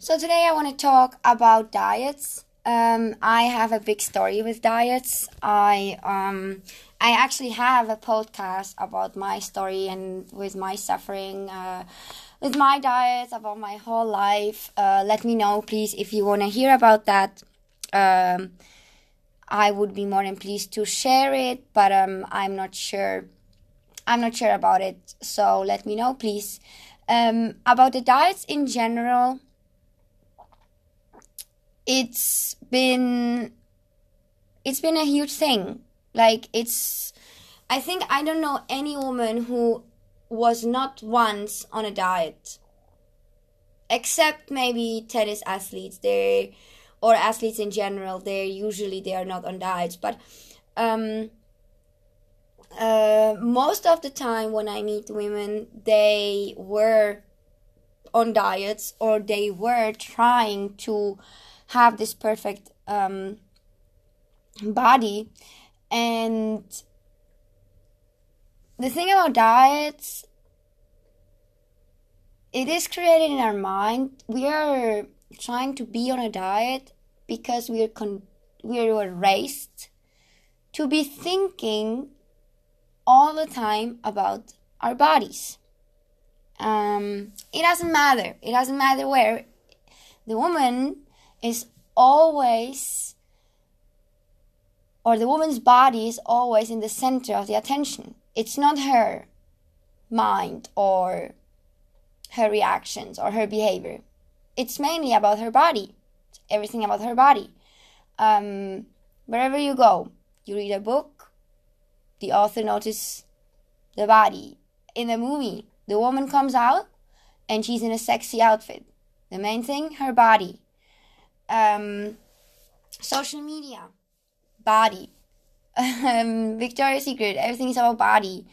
So today I want to talk about diets. I have a big story with diets. I actually have a podcast about my story and with my suffering, with my diets, about my whole life. Let me know, please, if you want to hear about that. I would be more than pleased to share it, but I'm not sure about it. So let me know, please. About the diets in general, it's been a huge thing. Like, I think I don't know any woman who was not once on a diet, except maybe tennis athletes. Or athletes in general, they are not on diets. But most of the time when I meet women, they were on diets or they were trying to have this perfect body. And the thing about diets, it is created in our mind. We are trying to be on a diet because we were raised to be thinking all the time about our bodies. It doesn't matter. It doesn't matter where. The woman's body is always in the center of the attention. It's not her mind or her reactions or her behavior. It's mainly about her body. It's everything about her body. Wherever you go, you read a book, the author notices the body. In a movie, the woman comes out and she's in a sexy outfit. The main thing, her body. Social media, body. Victoria's Secret, everything is about body.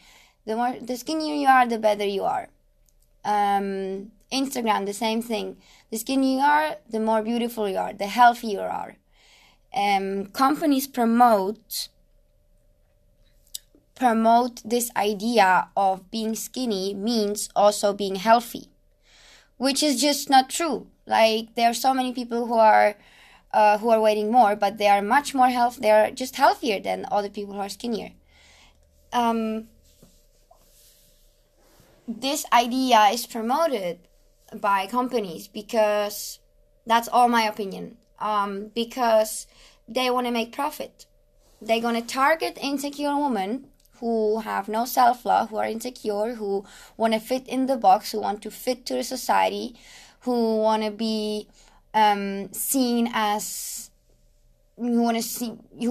The skinnier you are, the better you are. Instagram, the same thing. The skinnier you are, the more beautiful you are, the healthier you are. Companies promote this idea of being skinny means also being healthy, which is just not true. Like, there are so many people who are weighing more, but they are much more healthy. They are just healthier than other people who are skinnier. This idea is promoted by companies because that's all my opinion. Because they want to make profit. They're going to target insecure women who have no self-love, who are insecure, who want to fit in the box, who want to fit to the society, who want to be who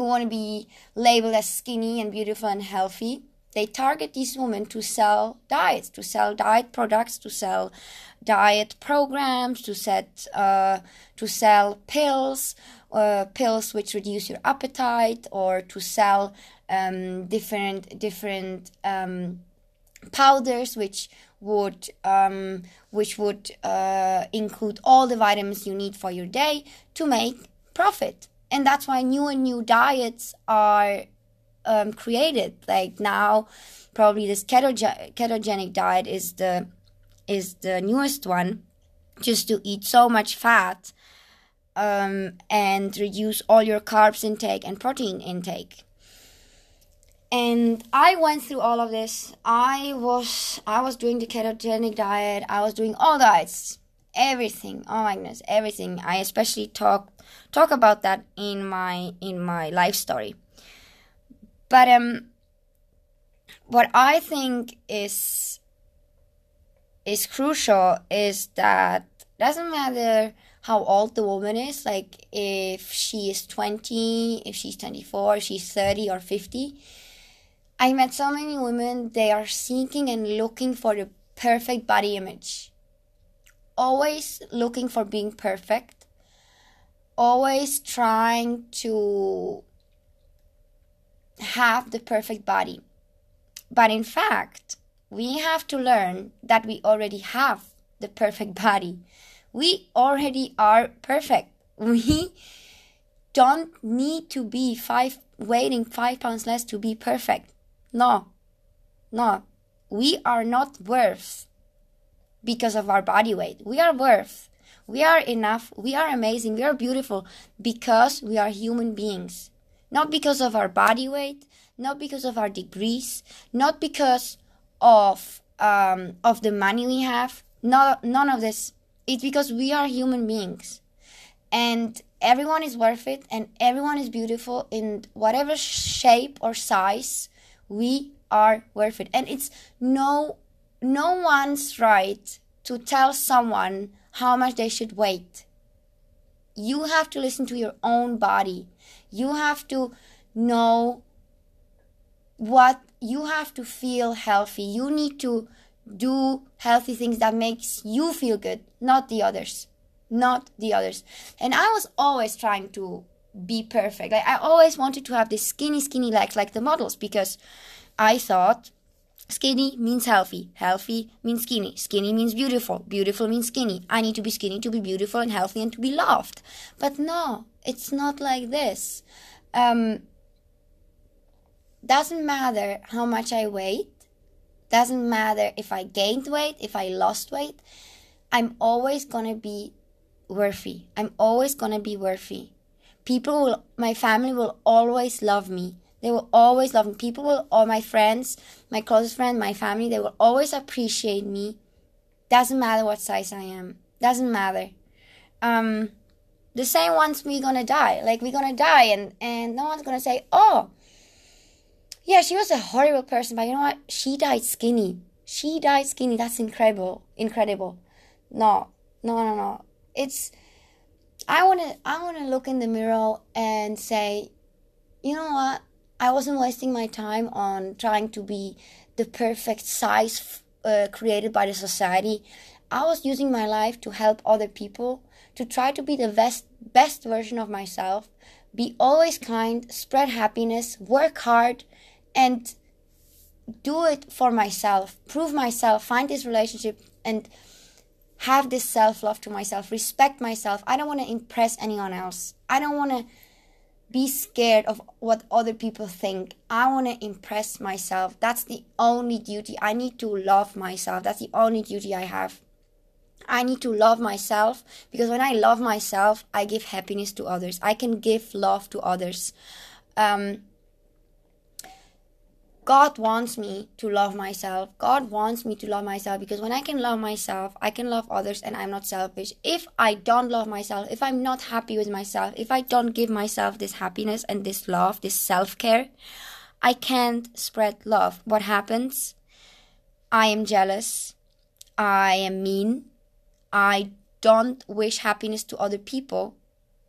want to be labeled as skinny and beautiful and healthy. They target these women to sell diets, to sell diet products, to sell diet programs, to sell pills which reduce your appetite, or to sell different powders which would include all the vitamins you need for your day to make profit. And that's why new diets are created. Like, now probably this ketogenic diet is the newest one, just to eat so much fat and reduce all your carbs intake and protein intake. And I went through all of this. I was doing the ketogenic diet. I was doing all diets, everything. Oh my goodness, everything. I especially talk about that in my life story. But what I think is crucial is that it doesn't matter how old the woman is. Like, if she is 20, if she's 24, if she's 30 or 50. I met so many women, they are seeking and looking for the perfect body image. Always looking for being perfect. Always trying to have the perfect body. But in fact, we have to learn that we already have the perfect body. We already are perfect. We don't need to be weighing 5 pounds less to be perfect. No. We are not worth because of our body weight. We are worth We are enough, we are amazing, we are beautiful because we are human beings. Not because of our body weight, not because of our degrees, not because of the money we have, none of this. It's because we are human beings. And everyone is worth it, and everyone is beautiful in whatever shape or size. We are worth it. And it's no one's right to tell someone how much they should weigh. You have to listen to your own body. You have to know what you have to feel healthy. You need to do healthy things that makes you feel good, not the others. Not the others. And I was always trying to be perfect. Like, I always wanted to have these skinny legs like the models, because I thought skinny means healthy. Healthy means skinny. Skinny means beautiful. Beautiful means skinny. I need to be skinny to be beautiful and healthy and to be loved. But no, it's not like this. Doesn't matter how much I weigh. Doesn't matter if I gained weight, if I lost weight. I'm always going to be worthy. I'm always going to be worthy. My family will always love me. They will always love me. All my friends, my closest friend, my family, they will always appreciate me. Doesn't matter what size I am. Doesn't matter. The same once we're gonna die. Like, we're gonna die and no one's gonna say, oh, yeah, she was a horrible person, but you know what? She died skinny. That's incredible. No. I wanna look in the mirror and say, you know what? I wasn't wasting my time on trying to be the perfect size created by the society. I was using my life to help other people, to try to be the best version of myself, be always kind, spread happiness, work hard, and do it for myself, prove myself, find this relationship, and have this self-love to myself, respect myself. I don't want to impress anyone else. I don't want to be scared of what other people think. I want to impress myself. That's the only duty. I need to love myself. That's the only duty I have. I need to love myself, because when I love myself, I give happiness to others. I can give love to others. God wants me to love myself. God wants me to love myself, because when I can love myself, I can love others, and I'm not selfish. If I don't love myself, if I'm not happy with myself, if I don't give myself this happiness and this love, this self-care, I can't spread love. What happens? I am jealous. I am mean. I don't wish happiness to other people,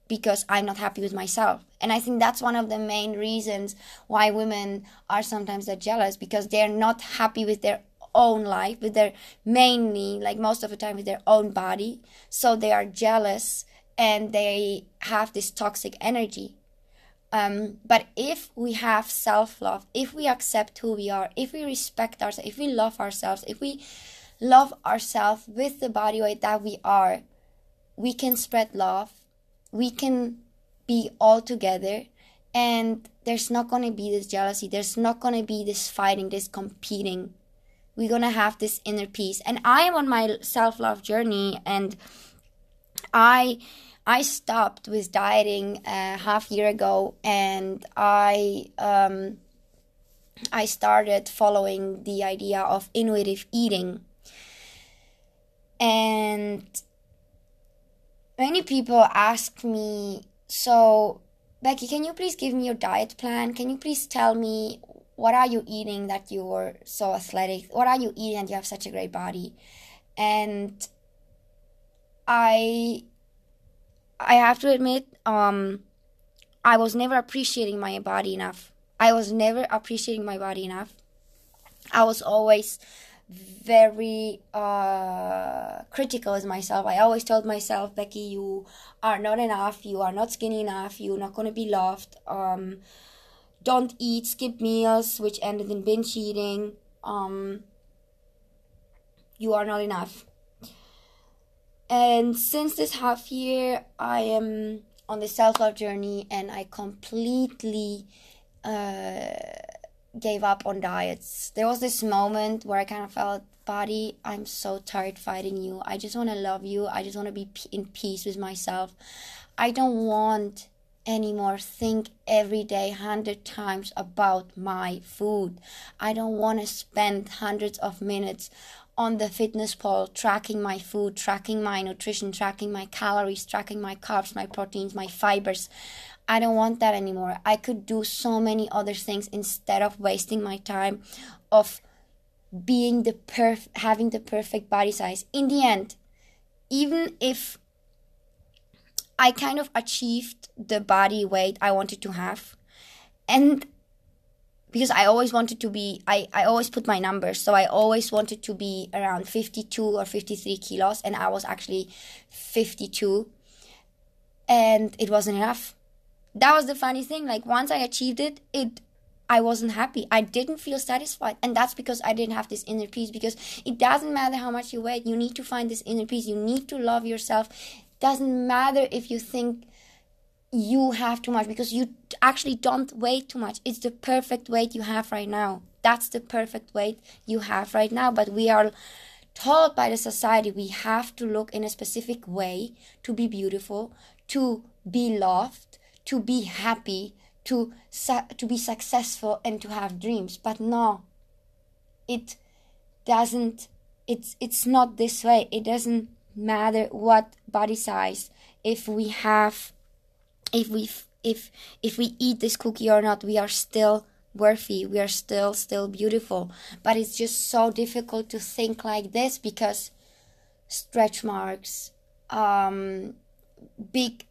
because I'm not happy with myself. And I think that's one of the main reasons why women are sometimes jealous, because they're not happy with their own life, with their most of the time, with their own body. So they are jealous and they have this toxic energy. But if we have self-love, if we accept who we are, if we respect ourselves, if we love ourselves, if we love ourselves with the body weight that we are, we can spread love. We can be all together, and there's not going to be this jealousy. There's not going to be this fighting, this competing. We're going to have this inner peace. And I am on my self-love journey, and I stopped with dieting half year ago, and I started following the idea of intuitive eating. And many people ask me, so, Becky, can you please give me your diet plan? Can you please tell me, what are you eating that you're so athletic? What are you eating and you have such a great body? And I have to admit, I was never appreciating my body enough. I was always very critical as myself. I always told myself, Becky, you are not enough, you are not skinny enough, you're not going to be loved, don't eat, skip meals, which ended in binge eating, you are not enough. And since this half year, I am on the self-love journey, and I completely gave up on diets. There was this moment where I kind of felt, body, I'm so tired fighting you. I just want to love you. I just want to be in peace with myself. I don't want anymore think every day 100 times about my food. I don't want to spend hundreds of minutes on the fitness pole, tracking my food, tracking my nutrition, tracking my calories, tracking my carbs, my proteins, my fibers. I don't want that anymore. I could do so many other things instead of wasting my time of being the having the perfect body size. In the end, even if I kind of achieved the body weight I wanted to have, and because I always wanted to be, I always put my numbers, so I always wanted to be around 52 or 53 kilos, and I was actually 52, and it wasn't enough. That was the funny thing, like once I achieved it, I wasn't happy. I didn't feel satisfied, and that's because I didn't have this inner peace, because it doesn't matter how much you weigh, you need to find this inner peace, you need to love yourself. It doesn't matter if you think you have too much, because you actually don't weigh too much. It's the perfect weight you have right now. That's the perfect weight you have right now. But we are told by the society we have to look in a specific way to be beautiful, to be loved, to be happy, to be successful, and to have dreams. But no, it doesn't. It's not this way. It doesn't matter what body size, if we have, if we eat this cookie or not, we are still worthy, we are still beautiful. But it's just so difficult to think like this, because stretch marks, big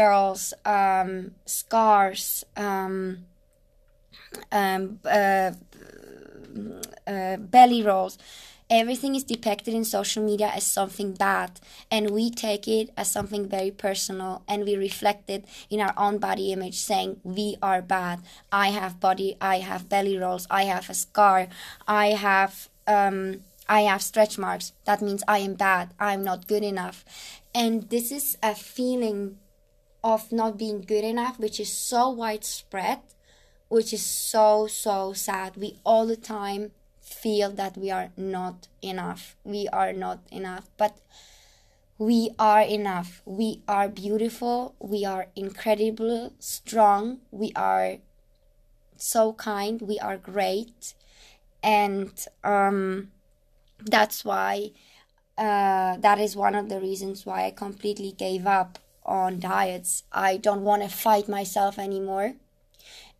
girls, scars, belly rolls. Everything is depicted in social media as something bad, and we take it as something very personal, and we reflect it in our own body image, saying we are bad. I have body, I have belly rolls, I have a scar, I have stretch marks. That means I am bad, I'm not good enough. And this is a feeling of not being good enough, which is so widespread, which is so sad. We all the time feel that we are not enough. We are not enough, but we are enough. We are beautiful. We are incredibly strong. We are so kind. We are great. And that's why, that is one of the reasons why I completely gave up on diets. I don't want to fight myself anymore.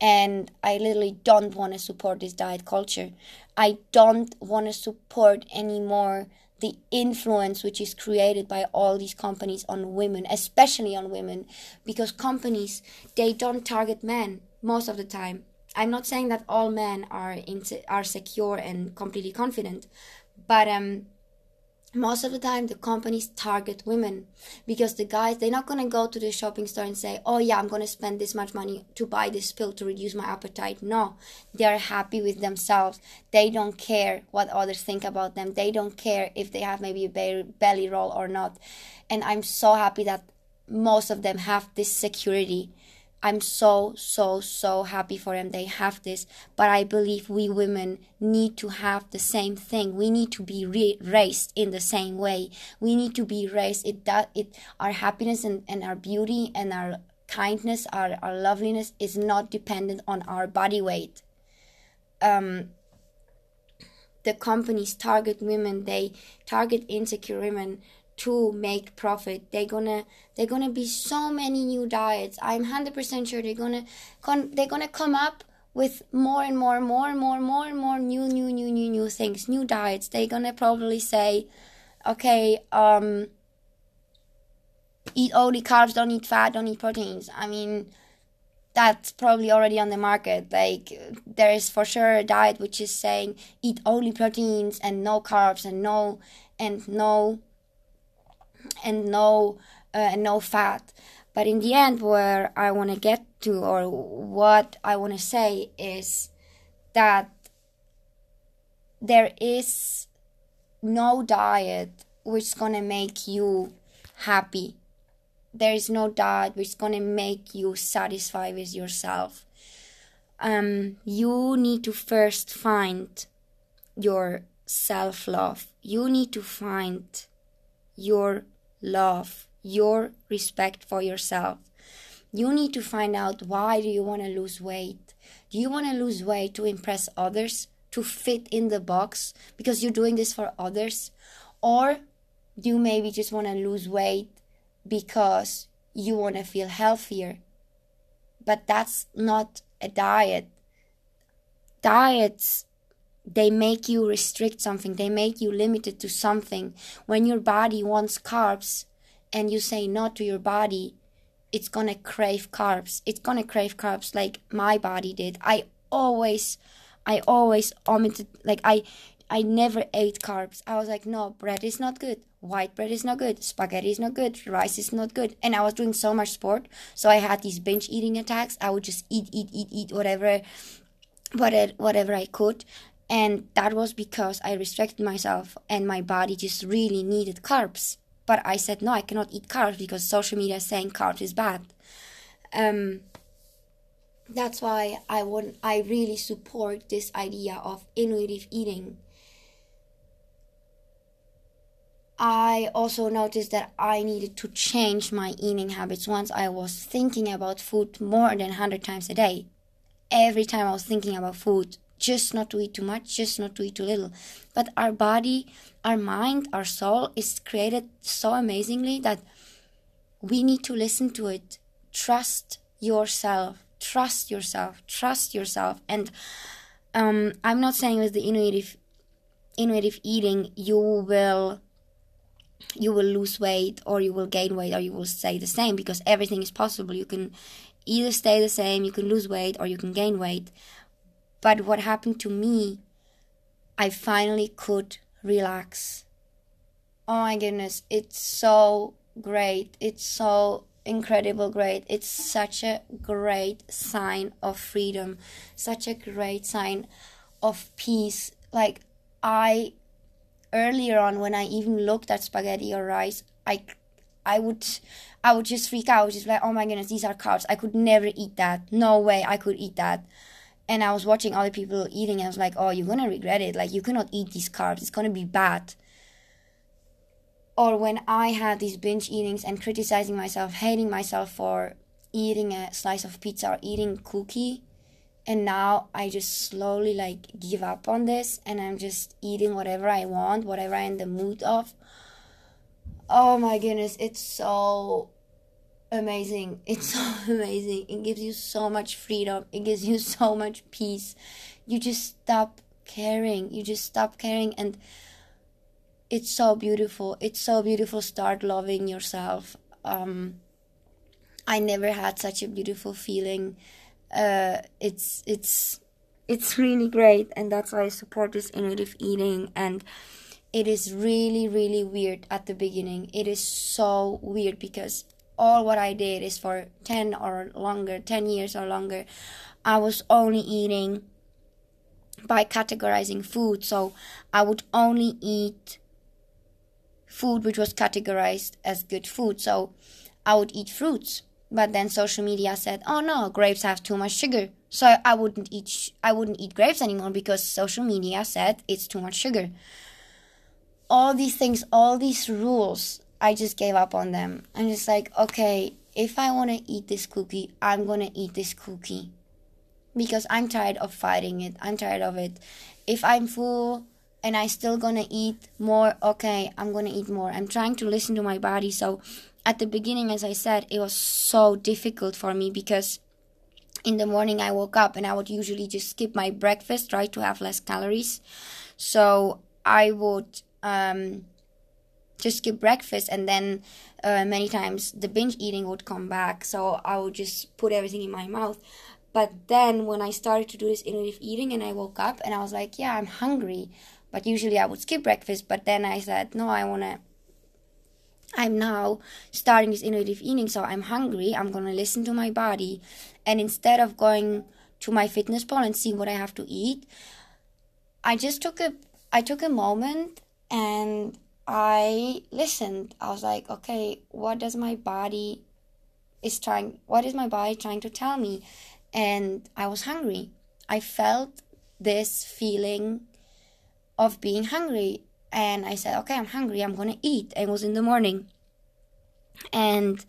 And I literally don't want to support this diet culture. I don't want to support anymore the influence which is created by all these companies on women, especially on women, because companies, they don't target men most of the time. I'm not saying that all men are secure and completely confident, but most of the time the companies target women, because the guys, they're not going to go to the shopping store and say, oh yeah, I'm going to spend this much money to buy this pill to reduce my appetite. No, they are happy with themselves. They don't care what others think about them. They don't care if they have maybe a belly roll or not. And I'm so happy that most of them have this security. I'm so happy for them. They have this. But I believe we women need to have the same thing. We need to be raised in the same way. We need to be raised. Our happiness and our beauty and our kindness, our loveliness is not dependent on our body weight. The companies target women. They target insecure women to make profit. They're gonna be so many new diets. I'm 100% sure they're gonna come up with more and more new things, new diets. They're gonna probably say, okay, eat only carbs, don't eat fat, don't eat proteins. I mean, that's probably already on the market. Like, there is for sure a diet which is saying eat only proteins and no carbs and no fat. But in the end, where I want to get to, or what I want to say, is that there is no diet which is going to make you happy. There is no diet which is going to make you satisfied with yourself. You need to first find your self-love. You need to find your love, your respect for yourself. You need to find out, why do you want to lose weight? Do you want to lose weight to impress others, to fit in the box because you're doing this for others? Or do you maybe just want to lose weight because you want to feel healthier? But that's not a diet. Diets, they make you restrict something. They make you limited to something. When your body wants carbs and you say no to your body, it's going to crave carbs. It's going to crave carbs like my body did. I always omitted, like I never ate carbs. I was like, no, bread is not good. White bread is not good. Spaghetti is not good. Rice is not good. And I was doing so much sport. So I had these binge eating attacks. I would just eat whatever I could. And that was because I restricted myself and my body just really needed carbs. But I said, no, I cannot eat carbs because social media is saying carbs is bad. That's why I really support this idea of intuitive eating. I also noticed that I needed to change my eating habits. Once I was thinking about food more than 100 times a day. Every time I was thinking about food, just not to eat too much, just not to eat too little. But our body, our mind, our soul is created so amazingly that we need to listen to it. Trust yourself. And I'm not saying with the intuitive eating you will lose weight or you will gain weight or you will stay the same, because everything is possible. You can either stay the same, you can lose weight, or you can gain weight. But what happened to me, I finally could relax. Oh my goodness, it's so great. It's so incredible, great. It's such a great sign of freedom, such a great sign of peace. Like, I earlier on, when I even looked at spaghetti or rice, I would just freak out. I was just like, oh my goodness, these are carbs, I could never eat that, no way I could eat that. And I was watching other people eating and I was like, oh, you're gonna regret it, like you cannot eat these carbs, it's gonna be bad. Or when I had these binge eatings and criticizing myself, hating myself for eating a slice of pizza or eating cookie. And now I just slowly like give up on this and I'm just eating whatever I want, whatever I'm in the mood of. Oh my goodness, it's so amazing. It's so amazing. It gives you so much freedom. It gives you so much peace. You just stop caring. And it's so beautiful. Start loving yourself. I never had such a beautiful feeling. It's really great, and that's why I support this intuitive eating. And it is really, really weird at the beginning. It is so weird because all what I did is for 10 years or longer, I was only eating by categorizing food. So I would only eat food which was categorized as good food. So I would eat fruits, but then social media said, oh no, grapes have too much sugar, so I wouldn't eat grapes anymore because social media said it's too much sugar. All these things, all these rules, I just gave up on them. I'm just like, okay, if I want to eat this cookie, I'm gonna eat this cookie because I'm tired of fighting it. I'm tired of it. If I'm full and I still gonna eat more, okay, I'm gonna eat more. I'm trying to listen to my body. So at the beginning, as I said, it was so difficult for me because in the morning I woke up and I would usually just skip my breakfast, try to have less calories. So I would just skip breakfast, and then many times the binge eating would come back. So I would just put everything in my mouth. But then when I started to do this intuitive eating and I woke up and I was like, yeah, I'm hungry. But usually I would skip breakfast. But then I said, no, I'm now starting this intuitive eating. So I'm hungry. I'm going to listen to my body. And instead of going to my fitness pal and seeing what I have to eat, I took a moment and I listened. I was like, okay, what is my body trying to tell me? And I was hungry. I felt this feeling of being hungry. And I said, okay, I'm hungry, I'm gonna eat. It was in the morning. And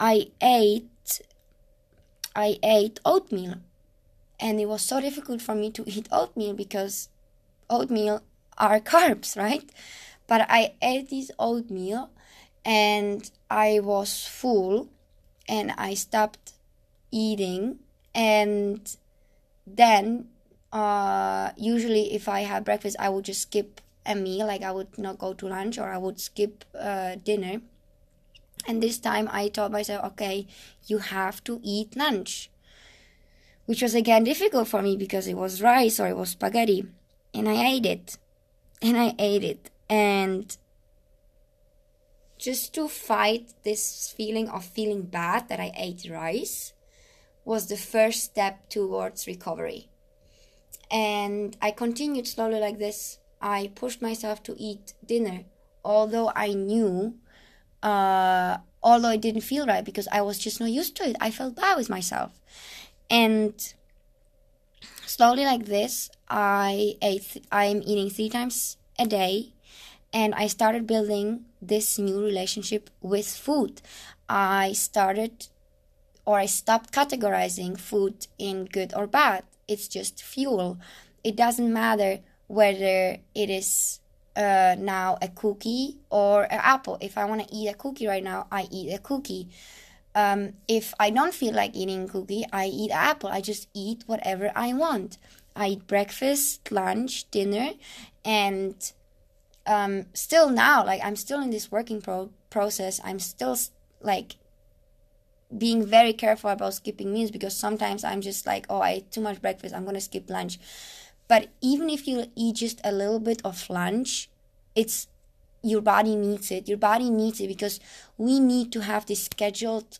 I ate oatmeal. And it was so difficult for me to eat oatmeal because oatmeal are carbs, right? But I ate this oatmeal and I was full and I stopped eating. And then usually if I had breakfast, I would just skip a meal, like I would not go to lunch or I would skip dinner. And this time I told myself, okay, you have to eat lunch, which was again difficult for me because it was rice or it was spaghetti. And I ate it. And just to fight this feeling of feeling bad that I ate rice was the first step towards recovery. And I continued slowly like this. I pushed myself to eat dinner, although I knew, although it didn't feel right because I was just not used to it. I felt bad with myself. And slowly like this, I'm eating 3 times a day, and I started building this new relationship with food. I stopped categorizing food in good or bad. It's just fuel. It doesn't matter whether it is now a cookie or an apple. If I want to eat a cookie right now, I eat a cookie. If I don't feel like eating cookie, I eat apple. I just eat whatever I want. I eat breakfast, lunch, dinner, and still now, like I'm still in this working process. I'm still like being very careful about skipping meals because sometimes I'm just like, oh, I ate too much breakfast, I'm gonna skip lunch. But even if you eat just a little bit of lunch, it's your body needs it. Your body needs it because we need to have these scheduled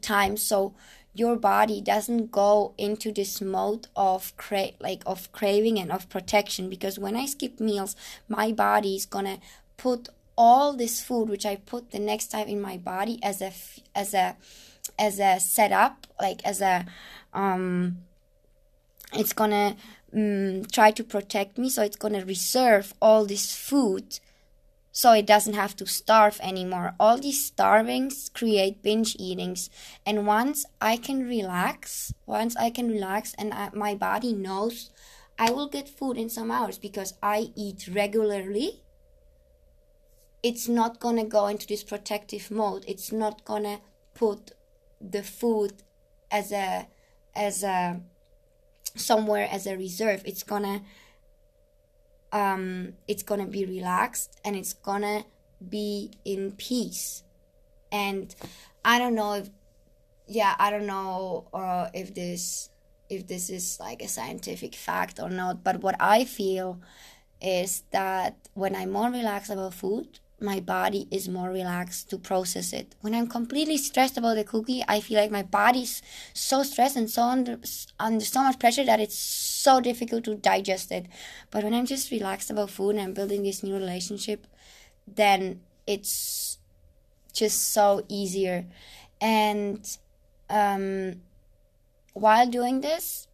times so your body doesn't go into this mode of craving and of protection. Because when I skip meals, my body is gonna put all this food which I put the next time in my body as a setup, like as a it's gonna try to protect me, so it's gonna reserve all this food so it doesn't have to starve anymore. All these starvings create binge eatings. And once I can relax and my body knows I will get food in some hours because I eat regularly, it's not gonna go into this protective mode. It's not gonna put the food as a reserve. It's gonna be relaxed and it's gonna be in peace. And I don't know if this is like a scientific fact or not, but what I feel is that when I'm more relaxed about food, my body is more relaxed to process it. When I'm completely stressed about the cookie, I feel like my body's so stressed and so under so much pressure that it's so difficult to digest it. But when I'm just relaxed about food and I'm building this new relationship, then it's just so easier. And while doing this,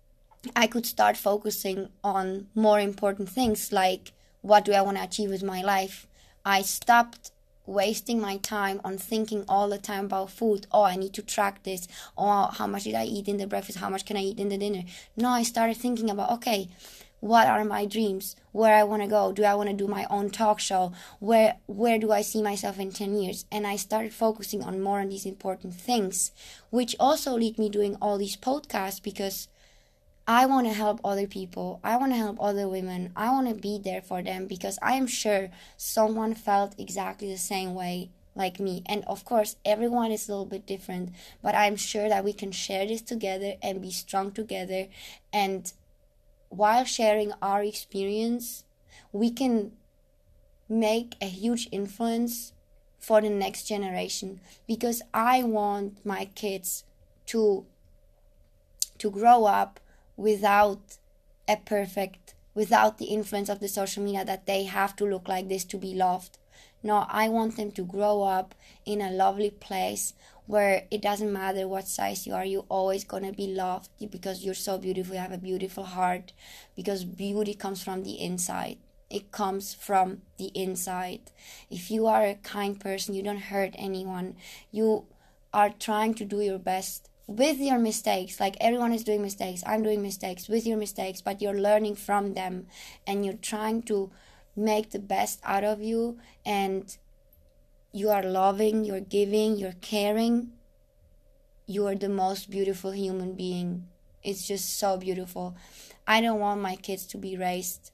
I could start focusing on more important things like, what do I want to achieve with my life? I stopped wasting my time on thinking all the time about food. Oh, I need to track this. Oh, how much did I eat in the breakfast? How much can I eat in the dinner? No, I started thinking about, okay, what are my dreams? Where I want to go? Do I want to do my own talk show? Where do I see myself in 10 years? And I started focusing on more on these important things, which also lead me doing all these podcasts because I want to help other people. I want to help other women. I want to be there for them because I am sure someone felt exactly the same way like me. And of course, everyone is a little bit different, but I'm sure that we can share this together and be strong together. And while sharing our experience, we can make a huge influence for the next generation because I want my kids to grow up without the influence of the social media that they have to look like this to be loved. No, I want them to grow up in a lovely place where it doesn't matter what size you are, you're always going to be loved because you're so beautiful, you have a beautiful heart, because beauty comes from the inside. It comes from the inside. If you are a kind person, you don't hurt anyone, you are trying to do your best with your mistakes, like everyone is doing mistakes, I'm doing mistakes, with your mistakes, but you're learning from them and you're trying to make the best out of you, and you are loving, you're giving, you're caring. You are the most beautiful human being. It's just so beautiful. I don't want my kids to be raised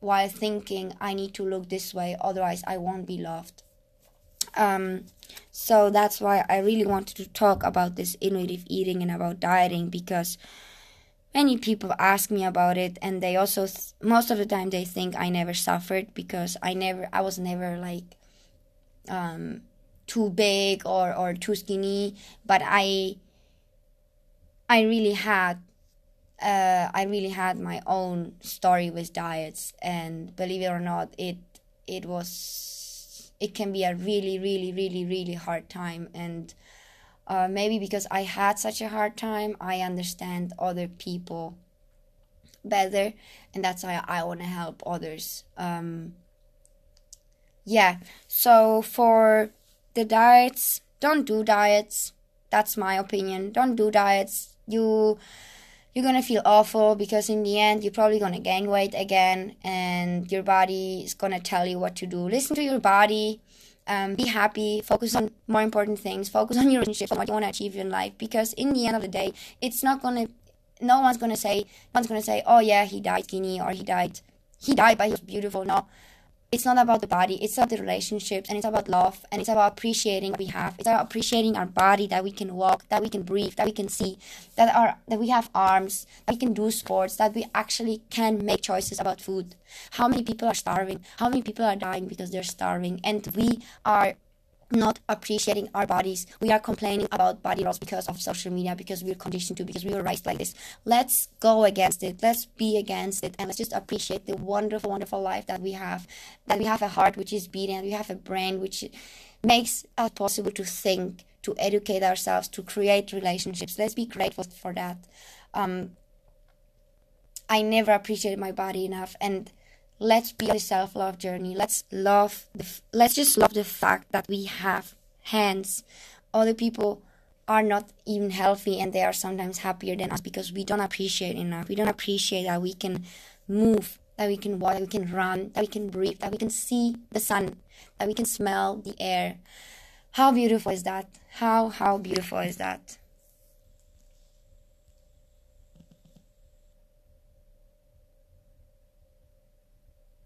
while thinking I need to look this way, otherwise I won't be loved. So that's why I really wanted to talk about this intuitive eating and about dieting, because many people ask me about it, and they also, most of the time they think I never suffered because I was never like too big or too skinny, but I really had my own story with diets, and believe it or not, it can be a really, really, really, really hard time. And maybe because I had such a hard time, I understand other people better, and that's why I want to help others. So for the diets, don't do diets. That's my opinion. Don't do diets. You're going to feel awful, because in the end, you're probably going to gain weight again, and your body is going to tell you what to do. Listen to your body. Be happy. Focus on more important things. Focus on your relationship, on what you want to achieve in life. Because in the end of the day, no one's going to say, oh yeah, he died skinny, or he died but he was beautiful. No, it's not about the body. It's about the relationships, and it's about love, and it's about appreciating what we have. It's about appreciating our body, that we can walk, that we can breathe, that we can see, that we have arms, that we can do sports, that we actually can make choices about food. How many people are starving? How many people are dying because they're starving? And we are not appreciating our bodies. We are complaining about body loss because of social media, because we're conditioned to, because we were raised like this. Let's go against it. Let's be against it, and let's just appreciate the wonderful, wonderful life that we have. That we have a heart which is beating, and we have a brain which makes it possible to think, to educate ourselves, to create relationships. Let's be grateful for that. I never appreciated my body enough, and let's be on a self-love journey. Let's just love the fact that we have hands. Other people are not even healthy, and they are sometimes happier than us because we don't appreciate enough. We don't appreciate that we can move, that we can walk, that we can run, that we can breathe, that we can see the sun, that we can smell the air. How beautiful is that? How beautiful is that?